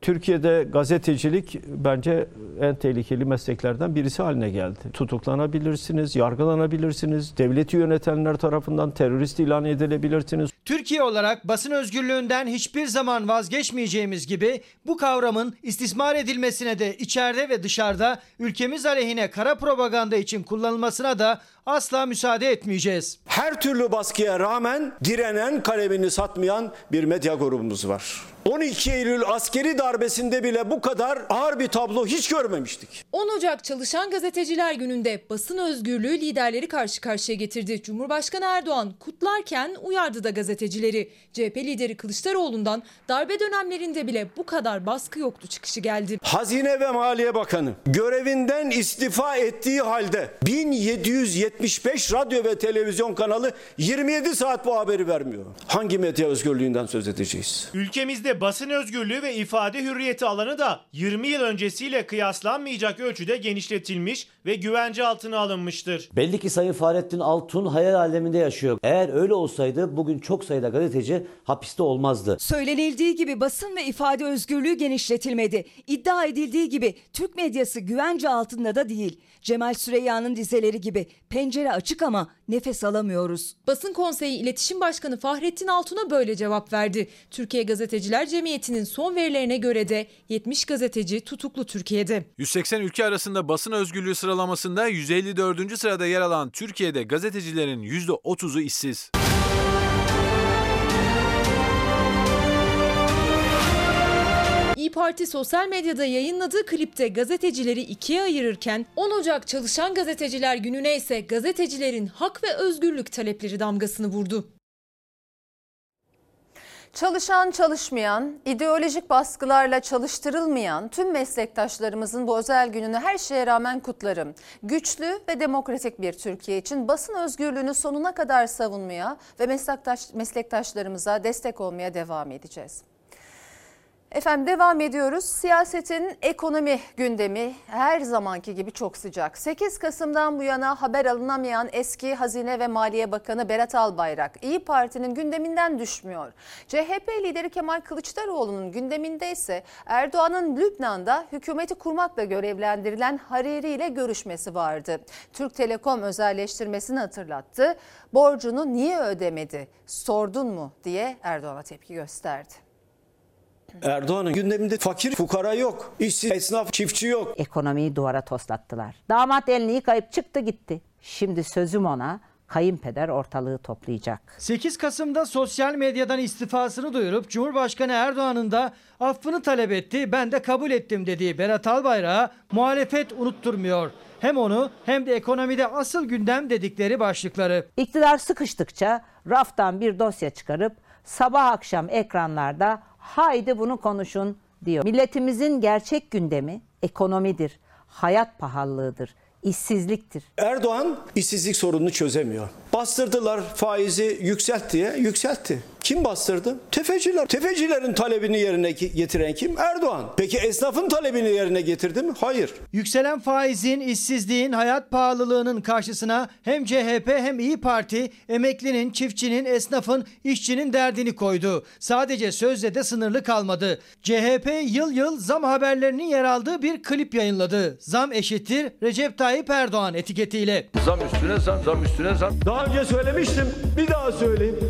Türkiye'de gazetecilik bence en tehlikeli mesleklerden birisi haline geldi. Tutuklanabilirsiniz, yargılanabilirsiniz, devleti yönetenler tarafından terörist ilan edilebilirsiniz. Türkiye olarak basın özgürlüğünden hiçbir zaman vazgeçmeyeceğimiz gibi bu kavramın istismar edilmesine de içeride ve dışarıda ülkemiz aleyhine kara propaganda için kullanılmasına da asla müsaade etmeyeceğiz. Her türlü baskıya rağmen direnen, kalemini satmayan bir medya grubumuz var. on iki Eylül askeri darbesinde bile bu kadar ağır bir tablo hiç görmemiştik. on Ocak Çalışan Gazeteciler Günü'nde basın özgürlüğü liderleri karşı karşıya getirdi. Cumhurbaşkanı Erdoğan kutlarken uyardı da gazetecileri. C H P lideri Kılıçdaroğlu'ndan darbe dönemlerinde bile bu kadar baskı yoktu çıkışı geldi. Hazine ve Maliye Bakanı görevinden istifa ettiği halde bin yedi yüz yetmiş beş radyo ve televizyon kanalı yirmi yedi saat bu haberi vermiyor. Hangi medya özgürlüğünden söz edeceğiz? Ülkemizde basın özgürlüğü ve ifade hürriyeti alanı da yirmi yıl öncesiyle kıyaslanmayacak ölçüde genişletilmiş ve güvence altına alınmıştır. Belli ki Sayın Fahrettin Altun hayal aleminde yaşıyor. Eğer öyle olsaydı bugün çok sayıda gazeteci hapiste olmazdı. Söylenildiği gibi basın ve ifade özgürlüğü genişletilmedi. İddia edildiği gibi Türk medyası güvence altında da değil. Cemal Süreyya'nın dizeleri gibi pencere açık ama nefes alamıyoruz. Basın Konseyi İletişim Başkanı Fahrettin Altun'a böyle cevap verdi. Türkiye Gazeteciler Cemiyeti'nin son verilerine göre de yetmiş gazeteci tutuklu Türkiye'de. yüz seksen ülke arasında basın özgürlüğü sıralamasında yüz elli dördüncü sırada yer alan Türkiye'de gazetecilerin yüzde otuzu işsiz. Parti sosyal medyada yayınladığı klipte gazetecileri ikiye ayırırken on Ocak Çalışan Gazeteciler Günü'ne ise gazetecilerin hak ve özgürlük talepleri damgasını vurdu. Çalışan, çalışmayan, ideolojik baskılarla çalıştırılmayan tüm meslektaşlarımızın bu özel gününü her şeye rağmen kutlarım. Güçlü ve demokratik bir Türkiye için basın özgürlüğünü sonuna kadar savunmaya ve meslektaş, meslektaşlarımıza destek olmaya devam edeceğiz. Efendim devam ediyoruz. Siyasetin ekonomi gündemi her zamanki gibi çok sıcak. sekiz Kasım'dan bu yana haber alınamayan eski Hazine ve Maliye Bakanı Berat Albayrak İyi Parti'nin gündeminden düşmüyor. C H P lideri Kemal Kılıçdaroğlu'nun gündeminde ise Erdoğan'ın Lübnan'da hükümeti kurmakla görevlendirilen Hariri ile görüşmesi vardı. Türk Telekom özelleştirmesini hatırlattı. Borcunu niye ödemedi? Sordun mu diye Erdoğan'a tepki gösterdi. Erdoğan'ın gündeminde fakir fukara yok, işsiz esnaf çiftçi yok. Ekonomiyi duvara toslattılar. Damat elini kayıp çıktı gitti. Şimdi sözüm ona, kayınpeder ortalığı toplayacak. sekiz Kasım'da sosyal medyadan istifasını duyurup Cumhurbaşkanı Erdoğan'ın da affını talep etti, ben de kabul ettim dediği Berat Albayrak'a muhalefet unutturmuyor. Hem onu hem de ekonomide asıl gündem dedikleri başlıkları. İktidar sıkıştıkça raftan bir dosya çıkarıp sabah akşam ekranlarda haydi bunu konuşun diyor. Milletimizin gerçek gündemi ekonomidir, hayat pahalılığıdır, işsizliktir. Erdoğan işsizlik sorununu çözemiyor. Bastırdılar faizi yükselt diye, yükseltti. Kim bastırdı? Tefeciler. Tefecilerin talebini yerine getiren kim? Erdoğan. Peki esnafın talebini yerine getirdi mi? Hayır. Yükselen faizin, işsizliğin, hayat pahalılığının karşısına hem C H P hem İyi Parti emeklinin, çiftçinin, esnafın, işçinin derdini koydu. Sadece sözle de sınırlı kalmadı. C H P yıl yıl zam haberlerinin yer aldığı bir klip yayınladı. Zam eşittir Recep Tayyip Erdoğan etiketiyle. Zam üstüne zam, zam üstüne zam. Daha önce söylemiştim, bir daha söyleyeyim.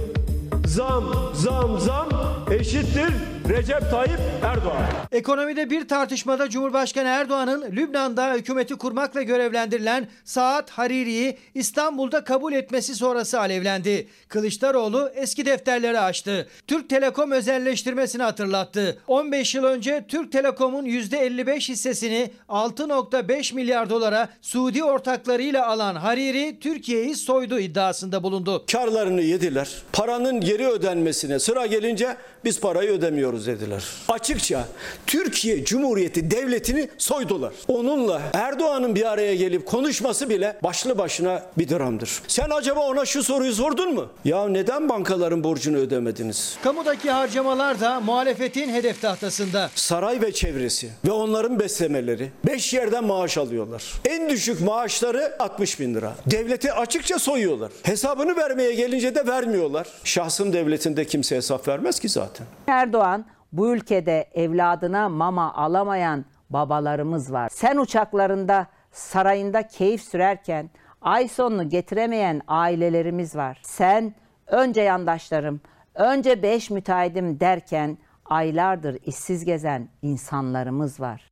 Zam, zam, zam eşittir Recep Tayyip Erdoğan. Ekonomide bir tartışmada Cumhurbaşkanı Erdoğan'ın Lübnan'da hükümeti kurmakla görevlendirilen Saad Hariri'yi İstanbul'da kabul etmesi sonrası alevlendi. Kılıçdaroğlu eski defterleri açtı. Türk Telekom özelleştirmesini hatırlattı. on beş yıl önce Türk Telekom'un yüzde elli beş hissesini altı virgül beş milyar dolara Suudi ortaklarıyla alan Hariri Türkiye'yi soydu iddiasında bulundu. Karlarını yediler. Paranın geri ödenmesine sıra gelince biz parayı ödemiyoruz dediler. Açıkça Türkiye Cumhuriyeti Devleti'ni soydular. Onunla Erdoğan'ın bir araya gelip konuşması bile başlı başına bir dramdır. Sen acaba ona şu soruyu sordun mu? Ya neden bankaların borcunu ödemediniz? Kamudaki harcamalar da muhalefetin hedef tahtasında. Saray ve çevresi ve onların beslemeleri beş yerden maaş alıyorlar. En düşük maaşları altmış bin lira. Devleti açıkça soyuyorlar. Hesabını vermeye gelince de vermiyorlar. Şahsın devletinde kimse hesap vermez ki zaten. Erdoğan bu ülkede evladına mama alamayan babalarımız var. Sen uçaklarında, sarayında keyif sürerken ay sonunu getiremeyen ailelerimiz var. Sen önce yandaşlarım, önce beş müteahhitim derken aylardır işsiz gezen insanlarımız var.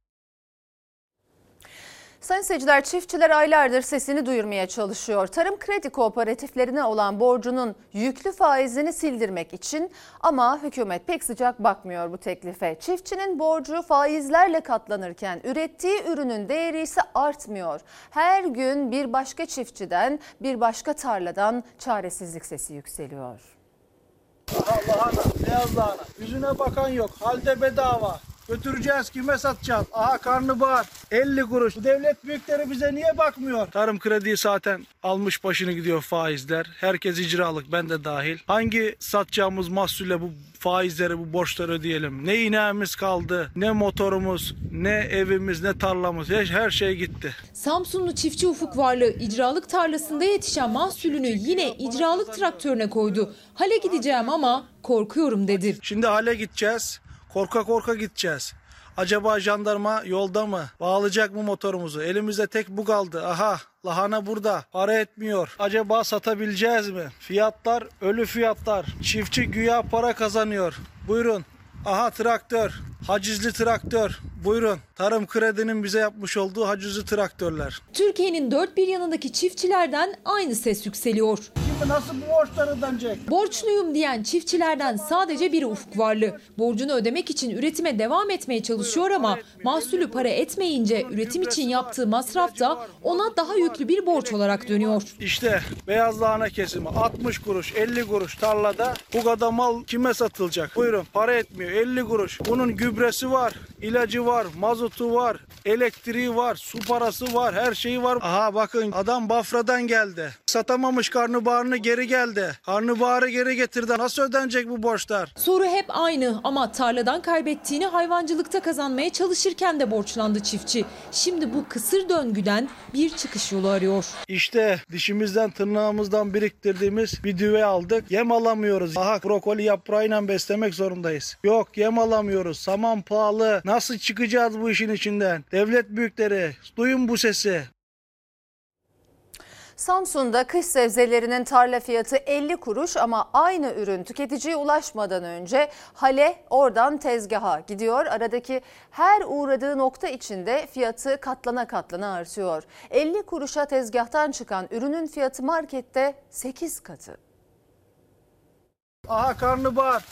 Sayın seyirciler, çiftçiler aylardır sesini duyurmaya çalışıyor. Tarım kredi kooperatiflerine olan borcunun yüklü faizini sildirmek için, ama hükümet pek sıcak bakmıyor bu teklife. Çiftçinin borcu faizlerle katlanırken ürettiği ürünün değeri ise artmıyor. Her gün bir başka çiftçiden, bir başka tarladan çaresizlik sesi yükseliyor. Allah'ına, ne Allah'ına. Yüzüne bakan yok, halde bedava. Götüreceğiz, kime satacağız? Aha karnabahar elli kuruş. Devlet büyükleri bize niye bakmıyor? Tarım krediyi zaten almış başını gidiyor faizler. Herkes icralık, ben de dahil. Hangi satacağımız mahsulle bu faizleri, bu borçları ödeyelim? Ne ineğimiz kaldı, ne motorumuz, ne evimiz, ne tarlamız. Her şey gitti. Samsunlu çiftçi Ufuk Varlı icralık tarlasında yetişen mahsulünü yine icralık traktörüne koydu. Hale gideceğim ama korkuyorum dedi. Şimdi hale gideceğiz. Korka korka gideceğiz. Acaba jandarma yolda mı? Bağlayacak mı motorumuzu? Elimizde tek bu kaldı. Aha lahana burada. Para etmiyor. Acaba satabileceğiz mi? Fiyatlar ölü fiyatlar. Çiftçi güya para kazanıyor. Buyurun. Aha traktör. Hacizli traktör. Buyurun. Tarım kredinin bize yapmış olduğu hacizli traktörler. Türkiye'nin dört bir yanındaki çiftçilerden aynı ses yükseliyor. mı? Nasıl bu borçlar ödenecek? Borçluyum diyen çiftçilerden sadece biri Ufuk Varlı. Borcunu ödemek için üretime devam etmeye çalışıyor ama mahsulü para etmeyince üretim için yaptığı masraf da ona daha yüklü bir borç olarak dönüyor. İşte beyaz lahana kesimi altmış kuruş, elli kuruş tarlada, bu kadar mal kime satılacak? Buyurun, para etmiyor, elli kuruş. Bunun gübresi var, ilacı var, mazotu var, elektriği var, su parası var, her şeyi var. Aha bakın, adam Bafra'dan geldi. Satamamış karnabaharını, geri geldi. Karnabaharı geri getirdi. Nasıl ödenecek bu borçlar? Soru hep aynı ama tarladan kaybettiğini hayvancılıkta kazanmaya çalışırken de borçlandı çiftçi. Şimdi bu kısır döngüden bir çıkış yolu arıyor. İşte dişimizden tırnağımızdan biriktirdiğimiz bir düve aldık. Yem alamıyoruz. Aha brokoli yaprağıyla beslemek zorundayız. Yok, yem alamıyoruz. Saman pahalı. Nasıl çıkacağız bu işin içinden? Devlet büyükleri, duyun bu sesi. Samsun'da kış sebzelerinin tarla fiyatı elli kuruş ama aynı ürün tüketiciye ulaşmadan önce hale, oradan tezgaha gidiyor. Aradaki her uğradığı nokta içinde fiyatı katlana katlana artıyor. elli kuruşa tezgahtan çıkan ürünün fiyatı markette sekiz katı. Aha karnabahar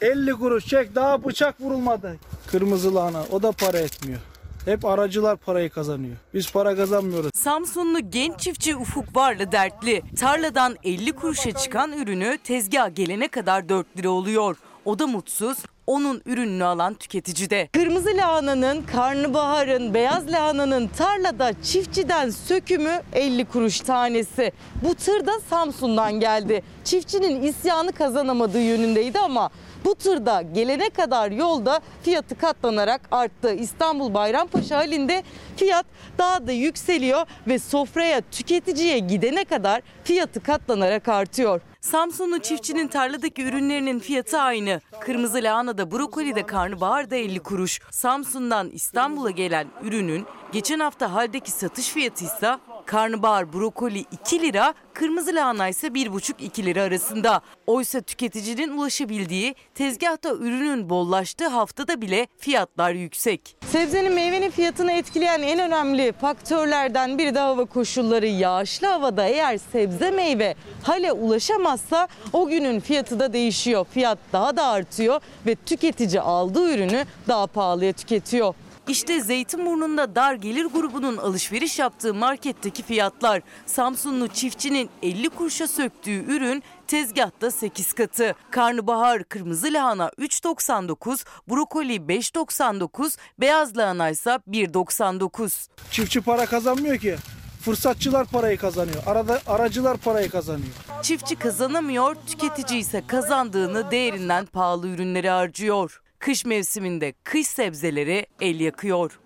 elli kuruş, çek, daha bıçak vurulmadı. Kırmızı lahana, o da para etmiyor. Hep aracılar parayı kazanıyor. Biz para kazanmıyoruz. Samsunlu genç çiftçi Ufuk Varlı dertli. Tarladan elli kuruşa çıkan ürünü tezgaha gelene kadar dört lira oluyor. O da mutsuz. Onun ürününü alan tüketici de. Kırmızı lahananın, karnabaharın, beyaz lahananın tarlada çiftçiden sökümü elli kuruş tanesi. Bu tır da Samsun'dan geldi. Çiftçinin isyanı kazanamadığı yönündeydi ama bu tırda gelene kadar yolda fiyatı katlanarak arttı. İstanbul Bayrampaşa halinde fiyat daha da yükseliyor ve sofraya, tüketiciye gidene kadar fiyatı katlanarak artıyor. Samsunlu çiftçinin tarladaki ürünlerinin fiyatı aynı. Kırmızı lahana da, brokoli de, karnabahar da elli kuruş. Samsun'dan İstanbul'a gelen ürünün geçen hafta haldeki satış fiyatı ise karnabahar, brokoli iki lira, kırmızı lahana ise bir buçuk iki lira arasında. Oysa tüketicinin ulaşabildiği, tezgahta ürünün bollaştığı haftada bile fiyatlar yüksek. Sebzenin, meyvenin fiyatını etkileyen en önemli faktörlerden biri de hava koşulları. Yağışlı havada eğer sebze meyve hale ulaşamazsa o günün fiyatı da değişiyor. Fiyat daha da artıyor ve tüketici aldığı ürünü daha pahalıya tüketiyor. İşte Zeytinburnu'nda dar gelir grubunun alışveriş yaptığı marketteki fiyatlar. Samsunlu çiftçinin elli kuruşa söktüğü ürün tezgahta sekiz katı. Karnabahar, kırmızı lahana üç doksan dokuz, brokoli beş doksan dokuz, beyaz lahana ise bir doksan dokuz. Çiftçi para kazanmıyor ki. Fırsatçılar parayı kazanıyor. Arada aracılar parayı kazanıyor. Çiftçi kazanamıyor, tüketici ise kazandığını değerinden pahalı ürünleri harcıyor. Kış mevsiminde kış sebzeleri el yakıyor.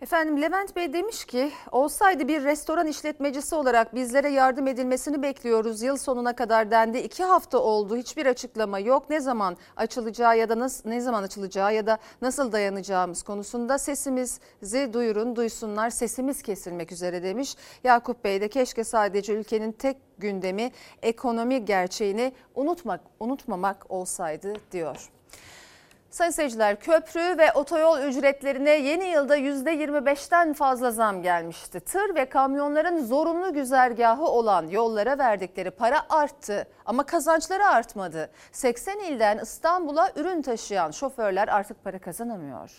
Efendim Levent Bey demiş ki olsaydı bir restoran işletmecisi olarak bizlere yardım edilmesini bekliyoruz. Yıl sonuna kadar dendi. İki hafta oldu. Hiçbir açıklama yok. Ne zaman açılacağı ya da nasıl, ne zaman açılacağı ya da nasıl dayanacağımız konusunda sesimizi duyurun, duysunlar. Sesimiz kesilmek üzere demiş. Yakup Bey de keşke sadece ülkenin tek gündemi ekonomi gerçeğini unutmak, unutmamak olsaydı diyor. Sayın seyirciler, köprü ve otoyol ücretlerine yeni yılda yüzde yirmi beşten fazla zam gelmişti. Tır ve kamyonların zorunlu güzergahı olan yollara verdikleri para arttı ama kazançları artmadı. seksen ilden İstanbul'a ürün taşıyan şoförler artık para kazanamıyor.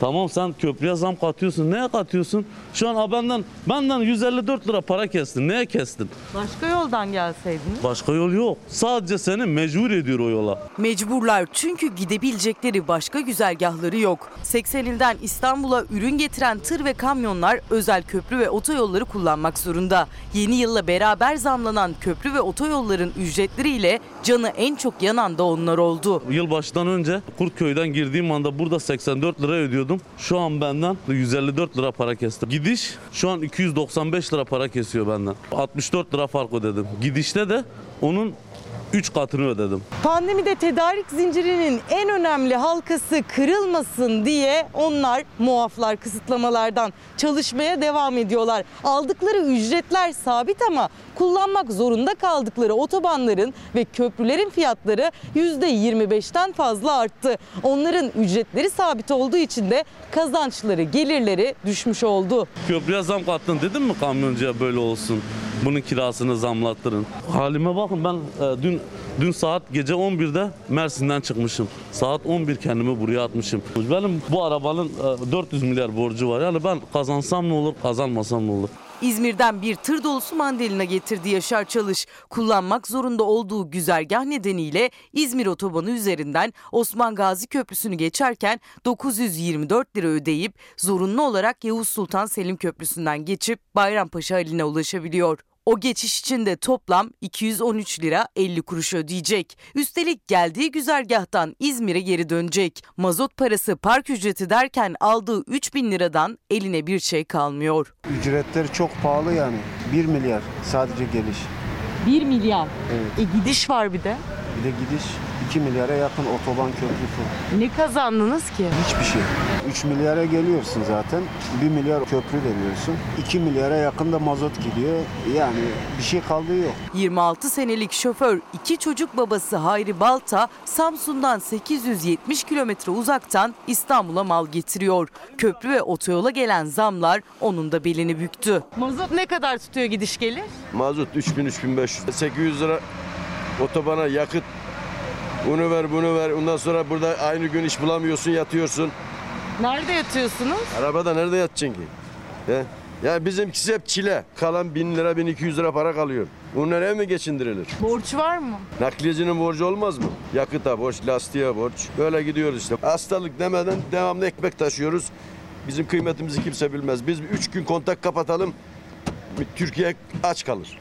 Tamam, sen köprüye zam katıyorsun. Neye katıyorsun? Şu an benden, benden yüz elli dört lira para kestin. Neye kestin? Başka yoldan gelseydin. Başka yol yok. Sadece seni mecbur ediyor o yola. Mecburlar çünkü gidebilecekleri başka güzergahları yok. seksen ilden İstanbul'a ürün getiren tır ve kamyonlar özel köprü ve otoyolları kullanmak zorunda. Yeni yılla beraber zamlanan köprü ve otoyolların ücretleriyle canı en çok yanan da onlar oldu. Yılbaşından önce Kurtköy'den girdiğim anda burada seksen dört lira ödüyordum. Şu an benden yüz elli dört lira para kestim. Gidiş şu an iki yüz doksan beş lira para kesiyor benden. altmış dört lira fark ödedim. Gidişte de onun üç katını ödedim. Pandemide tedarik zincirinin en önemli halkası kırılmasın diye onlar muaflar kısıtlamalardan. Çalışmaya devam ediyorlar. Aldıkları ücretler sabit ama kullanmak zorunda kaldıkları otobanların ve köprülerin fiyatları yüzde yirmi beşten fazla arttı. Onların ücretleri sabit olduğu için de kazançları, gelirleri düşmüş oldu. Köprüye zam kattın dedim mi kamyoncuya böyle olsun? Bunun kirasını zamlattırın. Halime bakın, ben e, dün dün saat gece on birde Mersin'den çıkmışım. Saat on bir kendimi buraya atmışım. Benim bu arabanın e, dört yüz milyar borcu var. Yani ben kazansam ne olur, kazanmasam ne olur? İzmir'den bir tır dolusu mandalina getirdi Yaşar Çalış. Kullanmak zorunda olduğu güzergah nedeniyle İzmir otobanı üzerinden Osman Gazi Köprüsü'nü geçerken dokuz yüz yirmi dört lira ödeyip zorunlu olarak Yavuz Sultan Selim Köprüsü'nden geçip Bayrampaşa haline ulaşabiliyor. O geçiş için de toplam iki yüz on üç lira elli kuruş ödeyecek. Üstelik geldiği güzergahtan İzmir'e geri dönecek. Mazot parası, park ücreti derken aldığı üç bin liradan eline bir şey kalmıyor. Ücretler çok pahalı yani. bir milyar sadece geliş. bir milyar? Evet. E gidiş var bir de. Bir de gidiş iki milyara yakın otoban köprüsü. Ne kazandınız ki? Hiçbir şey. üç milyara geliyorsun zaten. bir milyar köprü veriyorsun. iki milyara yakın da mazot gidiyor. Yani bir şey kaldığı yok. yirmi altı senelik şoför, iki çocuk babası Hayri Balta, Samsun'dan sekiz yüz yetmiş kilometre uzaktan İstanbul'a mal getiriyor. Köprü ve otoyola gelen zamlar onun da belini büktü. Mazot ne kadar tutuyor gidiş gelir? Mazot üç bin üç bin beş yüz. sekiz yüz lira otobana yakıt. Bunu ver, bunu ver. Ondan sonra burada aynı gün iş bulamıyorsun, yatıyorsun. Nerede yatıyorsunuz? Arabada nerede yatacaksın ki? He? Yani bizimkisi hep çile. Kalan bin lira, bin iki yüz lira para kalıyor. Bunlar ev mi geçindirilir? Borç var mı? Nakliyecinin borcu olmaz mı? Yakıta borç, lastiğe borç. Böyle gidiyoruz işte. Hastalık demeden devamlı ekmek taşıyoruz. Bizim kıymetimizi kimse bilmez. Biz üç gün kontak kapatalım, Türkiye aç kalır.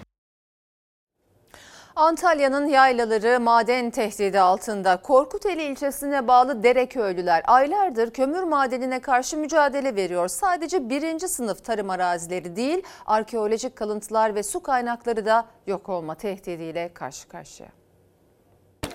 Antalya'nın yaylaları maden tehdidi altında. Korkuteli ilçesine bağlı Dereköylüler aylardır kömür madenine karşı mücadele veriyor. Sadece birinci sınıf tarım arazileri değil, arkeolojik kalıntılar ve su kaynakları da yok olma tehdidiyle karşı karşıya.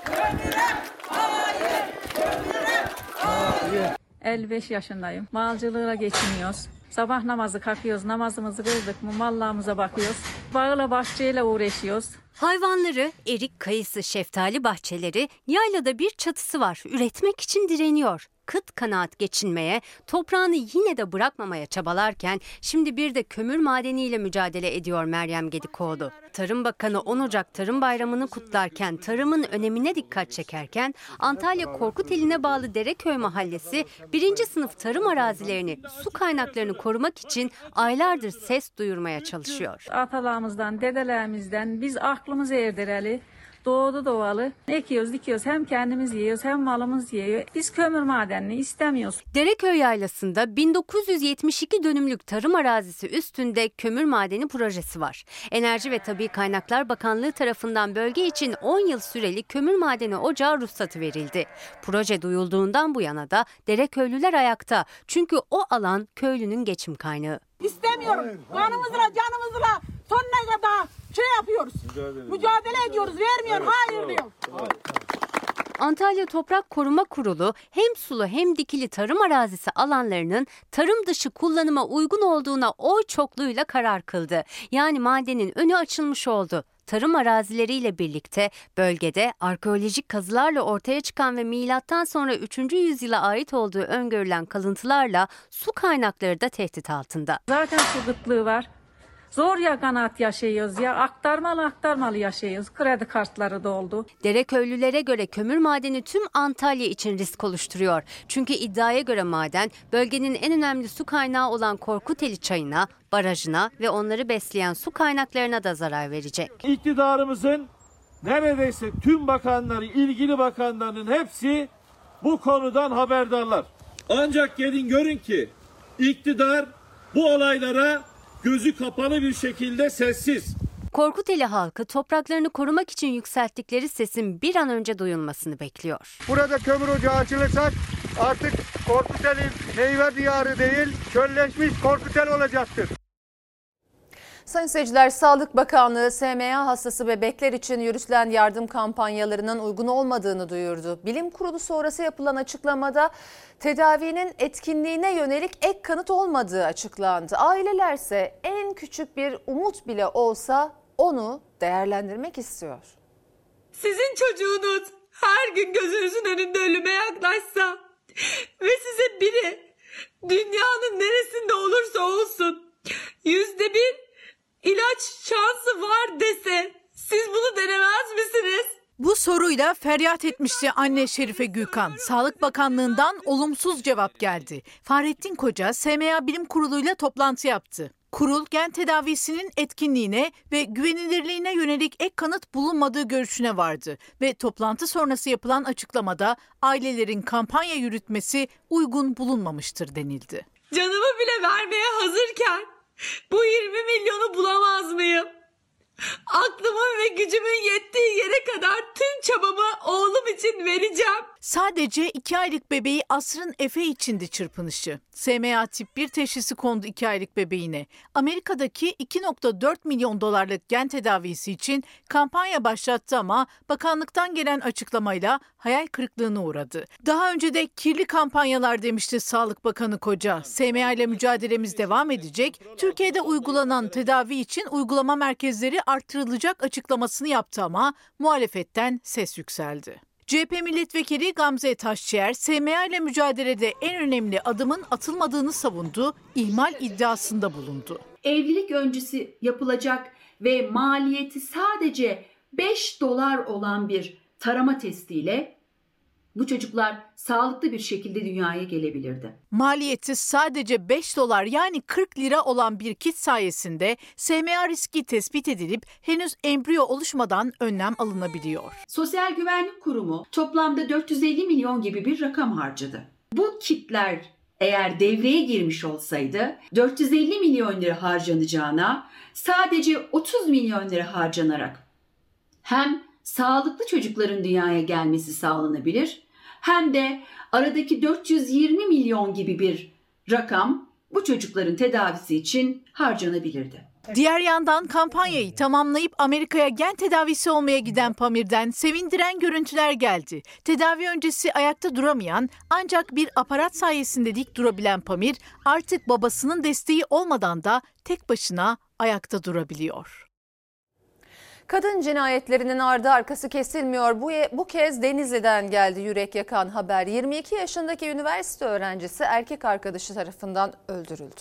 Kömüre hayır, kömüre hayır. elli beş yaşındayım. Malcılığa geçiniyoruz. Sabah namazı kalkıyoruz, namazımızı kıldık mı mallığımıza bakıyoruz. Bağla bahçeyle uğraşıyoruz. Hayvanları, erik, kayısı, şeftali bahçeleri, yaylada bir çatısı var. Üretmek için direniyor. Kıt kanaat geçinmeye, toprağını yine de bırakmamaya çabalarken şimdi bir de kömür madeniyle mücadele ediyor Meryem Gedikoğlu. Tarım Bakanı on Ocak Tarım Bayramı'nı kutlarken, tarımın önemine dikkat çekerken Antalya Korkuteli'ne bağlı Dereköy Mahallesi birinci sınıf tarım arazilerini, su kaynaklarını korumak için aylardır ses duyurmaya çalışıyor. Atalarımızdan, dedelerimizden biz aklımızı erdireli. Doğdu doğalı. Ekiyoruz, dikiyoruz. Hem kendimiz yiyoruz hem malımız yiyor. Biz kömür madenini istemiyoruz. Dereköy Yaylası'nda bin dokuz yüz yetmiş iki dönümlük tarım arazisi üstünde kömür madeni projesi var. Enerji ve Tabii Kaynaklar Bakanlığı tarafından bölge için on yıl süreli kömür madeni ocağı ruhsatı verildi. Proje duyulduğundan bu yana da Dereköylüler ayakta. Çünkü o alan köylünün geçim kaynağı. İstemiyorum. Kanımızla, canımızla sonuna kadar şey yapıyoruz. Mücadele, Mücadele ediyoruz. Vermiyor, evet, hayır diyor. Antalya Toprak Koruma Kurulu hem sulu hem dikili tarım arazisi alanlarının tarım dışı kullanıma uygun olduğuna oy çokluğuyla karar kıldı. Yani madenin önü açılmış oldu. Tarım arazileriyle birlikte bölgede arkeolojik kazılarla ortaya çıkan ve milattan sonra üçüncü yüzyıla ait olduğu öngörülen kalıntılarla su kaynakları da tehdit altında. Zaten su gıtlığı var. Zor ya kanaat yaşıyoruz ya aktarmalı aktarmalı yaşıyoruz. Kredi kartları doldu. Dereköylülere göre kömür madeni tüm Antalya için risk oluşturuyor. Çünkü iddiaya göre maden bölgenin en önemli su kaynağı olan Korkuteli çayına, barajına ve onları besleyen su kaynaklarına da zarar verecek. İktidarımızın neredeyse tüm bakanları, ilgili bakanların hepsi bu konudan haberdarlar. Ancak gelin görün ki iktidar bu olaylara gözü kapalı bir şekilde sessiz. Korkuteli halkı topraklarını korumak için yükselttikleri sesin bir an önce duyulmasını bekliyor. Burada kömür ocağı açılırsak artık Korkuteli meyve diyarı değil, çölleşmiş Korkuteli olacaktır. Sayın seyirciler, Sağlık Bakanlığı S M A hastası bebekler için yürütülen yardım kampanyalarının uygun olmadığını duyurdu. Bilim Kurulu sonrası yapılan açıklamada tedavinin etkinliğine yönelik ek kanıt olmadığı açıklandı. Ailelerse en küçük bir umut bile olsa onu değerlendirmek istiyor. Sizin çocuğunuz her gün gözünüzün önünde ölüme yaklaşsa ve size biri dünyanın neresinde olursa olsun yüzde bir ilaç şansı var dese siz bunu denemez misiniz? Bu soruyla feryat etmişti anne Şerife Gülkan. Sağlık Bakanlığı'ndan olumsuz cevap geldi. Fahrettin Koca S M A Bilim Kurulu'yla toplantı yaptı. Kurul gen tedavisinin etkinliğine ve güvenilirliğine yönelik ek kanıt bulunmadığı görüşüne vardı ve toplantı sonrası yapılan açıklamada ailelerin kampanya yürütmesi uygun bulunmamıştır denildi. Canımı bile vermeye hazırken bu yirmi milyonu bulamaz mıyım? Aklımın ve gücümün yettiği yere kadar tüm çabamı oğlum için vereceğim. Sadece iki aylık bebeği asrın Efe içindi çırpınışı. S M A tip bir teşhisi kondu iki aylık bebeğine. Amerika'daki iki virgül dört milyon dolarlık gen tedavisi için kampanya başlattı ama bakanlıktan gelen açıklamayla hayal kırıklığına uğradı. Daha önce de kirli kampanyalar demişti Sağlık Bakanı Koca. S M A ile mücadelemiz devam edecek. Türkiye'de uygulanan tedavi için uygulama merkezleri artırılacak açıklamasını yaptı ama muhalefetten ses yükseldi. C H P milletvekili Gamze Taşcıer, S M A ile mücadelede en önemli adımın atılmadığını savundu, ihmal iddiasında bulundu. Evlilik öncesi yapılacak ve maliyeti sadece beş dolar olan bir tarama testiyle bu çocuklar sağlıklı bir şekilde dünyaya gelebilirdi. Maliyeti sadece beş dolar yani kırk lira olan bir kit sayesinde S M A riski tespit edilip henüz embriyo oluşmadan önlem alınabiliyor. Sosyal Güvenlik Kurumu toplamda dört yüz elli milyon gibi bir rakam harcadı. Bu kitler eğer devreye girmiş olsaydı dört yüz elli milyon lira harcanacağına sadece otuz milyon lira harcanarak hem sağlıklı çocukların dünyaya gelmesi sağlanabilir hem de aradaki dört yüz yirmi milyon gibi bir rakam bu çocukların tedavisi için harcanabilirdi. Diğer yandan kampanyayı tamamlayıp Amerika'ya gen tedavisi olmaya giden Pamir'den sevindiren görüntüler geldi. Tedavi öncesi ayakta duramayan ancak bir aparat sayesinde dik durabilen Pamir artık babasının desteği olmadan da tek başına ayakta durabiliyor. Kadın cinayetlerinin ardı arkası kesilmiyor. Bu, bu kez Denizli'den geldi yürek yakan haber. yirmi iki yaşındaki üniversite öğrencisi erkek arkadaşı tarafından öldürüldü.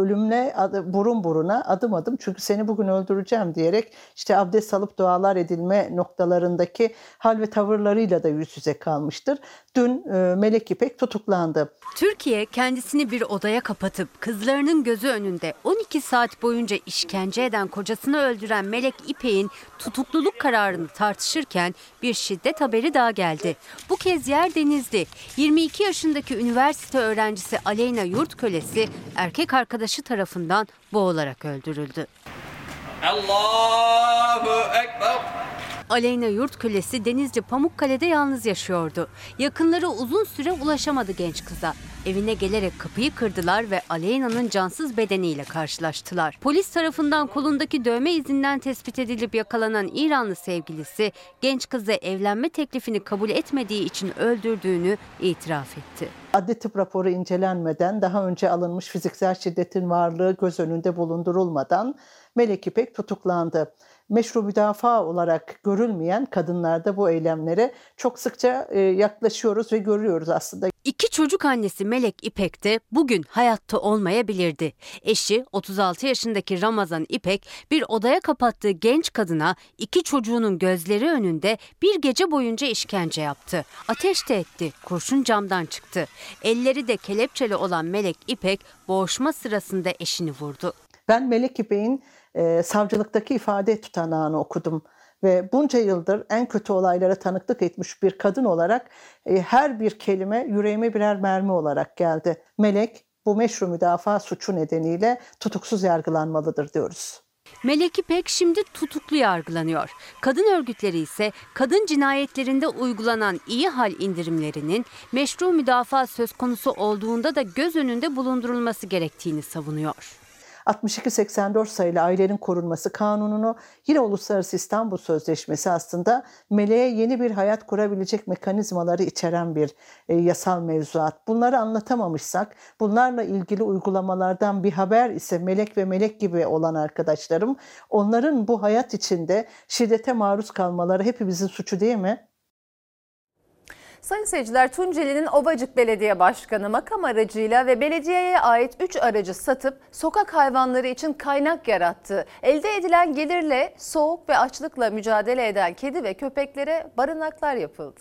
Ölümle adı, burun buruna adım adım çünkü seni bugün öldüreceğim diyerek işte abdest alıp dualar edilme noktalarındaki hal ve tavırlarıyla da yüz yüze kalmıştır. Dün e, Melek İpek tutuklandı. Türkiye kendisini bir odaya kapatıp kızlarının gözü önünde on iki saat boyunca işkence eden kocasını öldüren Melek İpek'in tutukluluk kararını tartışırken bir şiddet haberi daha geldi. Bu kez yer Denizli. yirmi iki yaşındaki üniversite öğrencisi Aleyna Yurtkölesi erkek arkadaşı tarafından boğularak öldürüldü. Allahu Ekber. Aleyna Yurtkölesi Denizli Pamukkale'de yalnız yaşıyordu. Yakınları uzun süre ulaşamadı genç kıza. Evine gelerek kapıyı kırdılar ve Aleyna'nın cansız bedeniyle karşılaştılar. Polis tarafından kolundaki dövme izinden tespit edilip yakalanan İranlı sevgilisi genç kızla evlenme teklifini kabul etmediği için öldürdüğünü itiraf etti. Adli tıp raporu incelenmeden, daha önce alınmış fiziksel şiddetin varlığı göz önünde bulundurulmadan Melek İpek tutuklandı. Meşru müdafaa olarak görülmeyen kadınlarda bu eylemlere çok sıkça yaklaşıyoruz ve görüyoruz aslında. İki çocuk annesi Melek İpek de bugün hayatta olmayabilirdi. Eşi otuz altı yaşındaki Ramazan İpek bir odaya kapattığı genç kadına iki çocuğunun gözleri önünde bir gece boyunca işkence yaptı. Ateş de etti, kurşun camdan çıktı. Elleri de kelepçeli olan Melek İpek boğuşma sırasında eşini vurdu. Ben Melek İpek'in e, savcılıktaki ifade tutanağını okudum ve bunca yıldır en kötü olaylara tanıklık etmiş bir kadın olarak e, her bir kelime yüreğime birer mermi olarak geldi. Melek bu meşru müdafaa suçu nedeniyle tutuksuz yargılanmalıdır diyoruz. Melek İpek şimdi tutuklu yargılanıyor. Kadın örgütleri ise kadın cinayetlerinde uygulanan iyi hal indirimlerinin meşru müdafaa söz konusu olduğunda da göz önünde bulundurulması gerektiğini savunuyor. altmış iki seksen dört sayılı Ailenin Korunması Kanunu'nu, yine Uluslararası İstanbul Sözleşmesi aslında meleğe yeni bir hayat kurabilecek mekanizmaları içeren bir e, yasal mevzuat. Bunları anlatamamışsak, bunlarla ilgili uygulamalardan bir haber ise melek ve melek gibi olan arkadaşlarım, onların bu hayat içinde şiddete maruz kalmaları hepimizin suçu değil mi? Sayın seyirciler, Tunceli'nin Ovacık Belediye Başkanı makam aracıyla ve belediyeye ait üç aracı satıp sokak hayvanları için kaynak yarattı. Elde edilen gelirle soğuk ve açlıkla mücadele eden kedi ve köpeklere barınaklar yapıldı.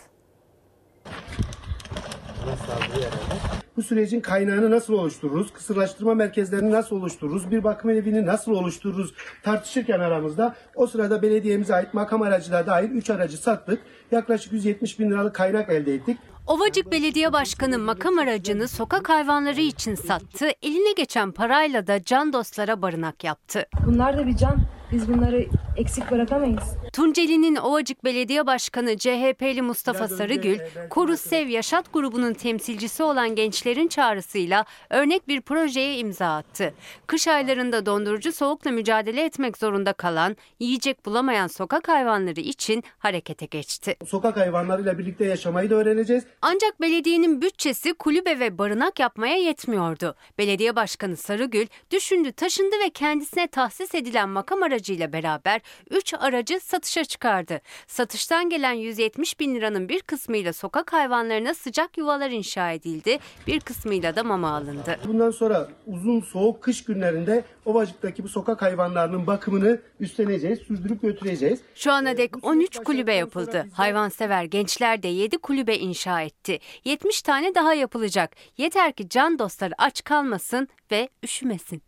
Bu sürecin kaynağını nasıl oluştururuz? Kısırlaştırma merkezlerini nasıl oluştururuz? Bir bakım evini nasıl oluştururuz? Tartışırken aramızda o sırada belediyemize ait makam aracılar dahil üç aracı sattık. Yaklaşık yüz yetmiş bin liralık kaynak elde ettik. Ovacık Belediye Başkanı makam aracını sokak hayvanları için sattı. Eline geçen parayla da can dostlara barınak yaptı. Bunlar da bir can. Biz bunları eksik bırakamayız. Tunceli'nin Ovacık Belediye Başkanı C H P'li Mustafa Sarıgül, Koru Sev Yaşat grubunun temsilcisi olan gençlerin çağrısıyla örnek bir projeye imza attı. Kış aylarında dondurucu soğukla mücadele etmek zorunda kalan, yiyecek bulamayan sokak hayvanları için harekete geçti. Sokak hayvanlarıyla birlikte yaşamayı da öğreneceğiz. Ancak belediyenin bütçesi kulübe ve barınak yapmaya yetmiyordu. Belediye Başkanı Sarıgül düşündü, taşındı ve kendisine tahsis edilen makam aracı ile beraber üç aracı satışa çıkardı. Satıştan gelen yüz yetmiş bin liranın bir kısmıyla sokak hayvanlarına sıcak yuvalar inşa edildi, bir kısmıyla da mama alındı. Bundan sonra uzun soğuk kış günlerinde Ovacık'taki bu sokak hayvanlarının bakımını üstleneceğiz, sürdürüp götüreceğiz. Şu ana dek on üç kulübe yapıldı. Hayvansever gençler de yedi kulübe inşa etti. yetmiş tane daha yapılacak. Yeter ki can dostları aç kalmasın ve üşümesin.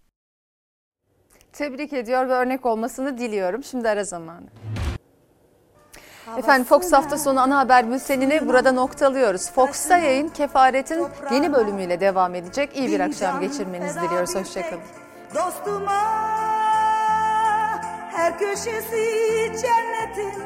Tebrik ediyor ve örnek olmasını diliyorum. Şimdi ara zamanı. Efendim, Fox hafta sonu ana haber bültenini burada noktalıyoruz. Fox'ta yayın Kefaret'in yeni bölümüyle devam edecek. İyi bir akşam geçirmenizi diliyoruz. Hoşçakalın. Dostuma her köşesi cennetin.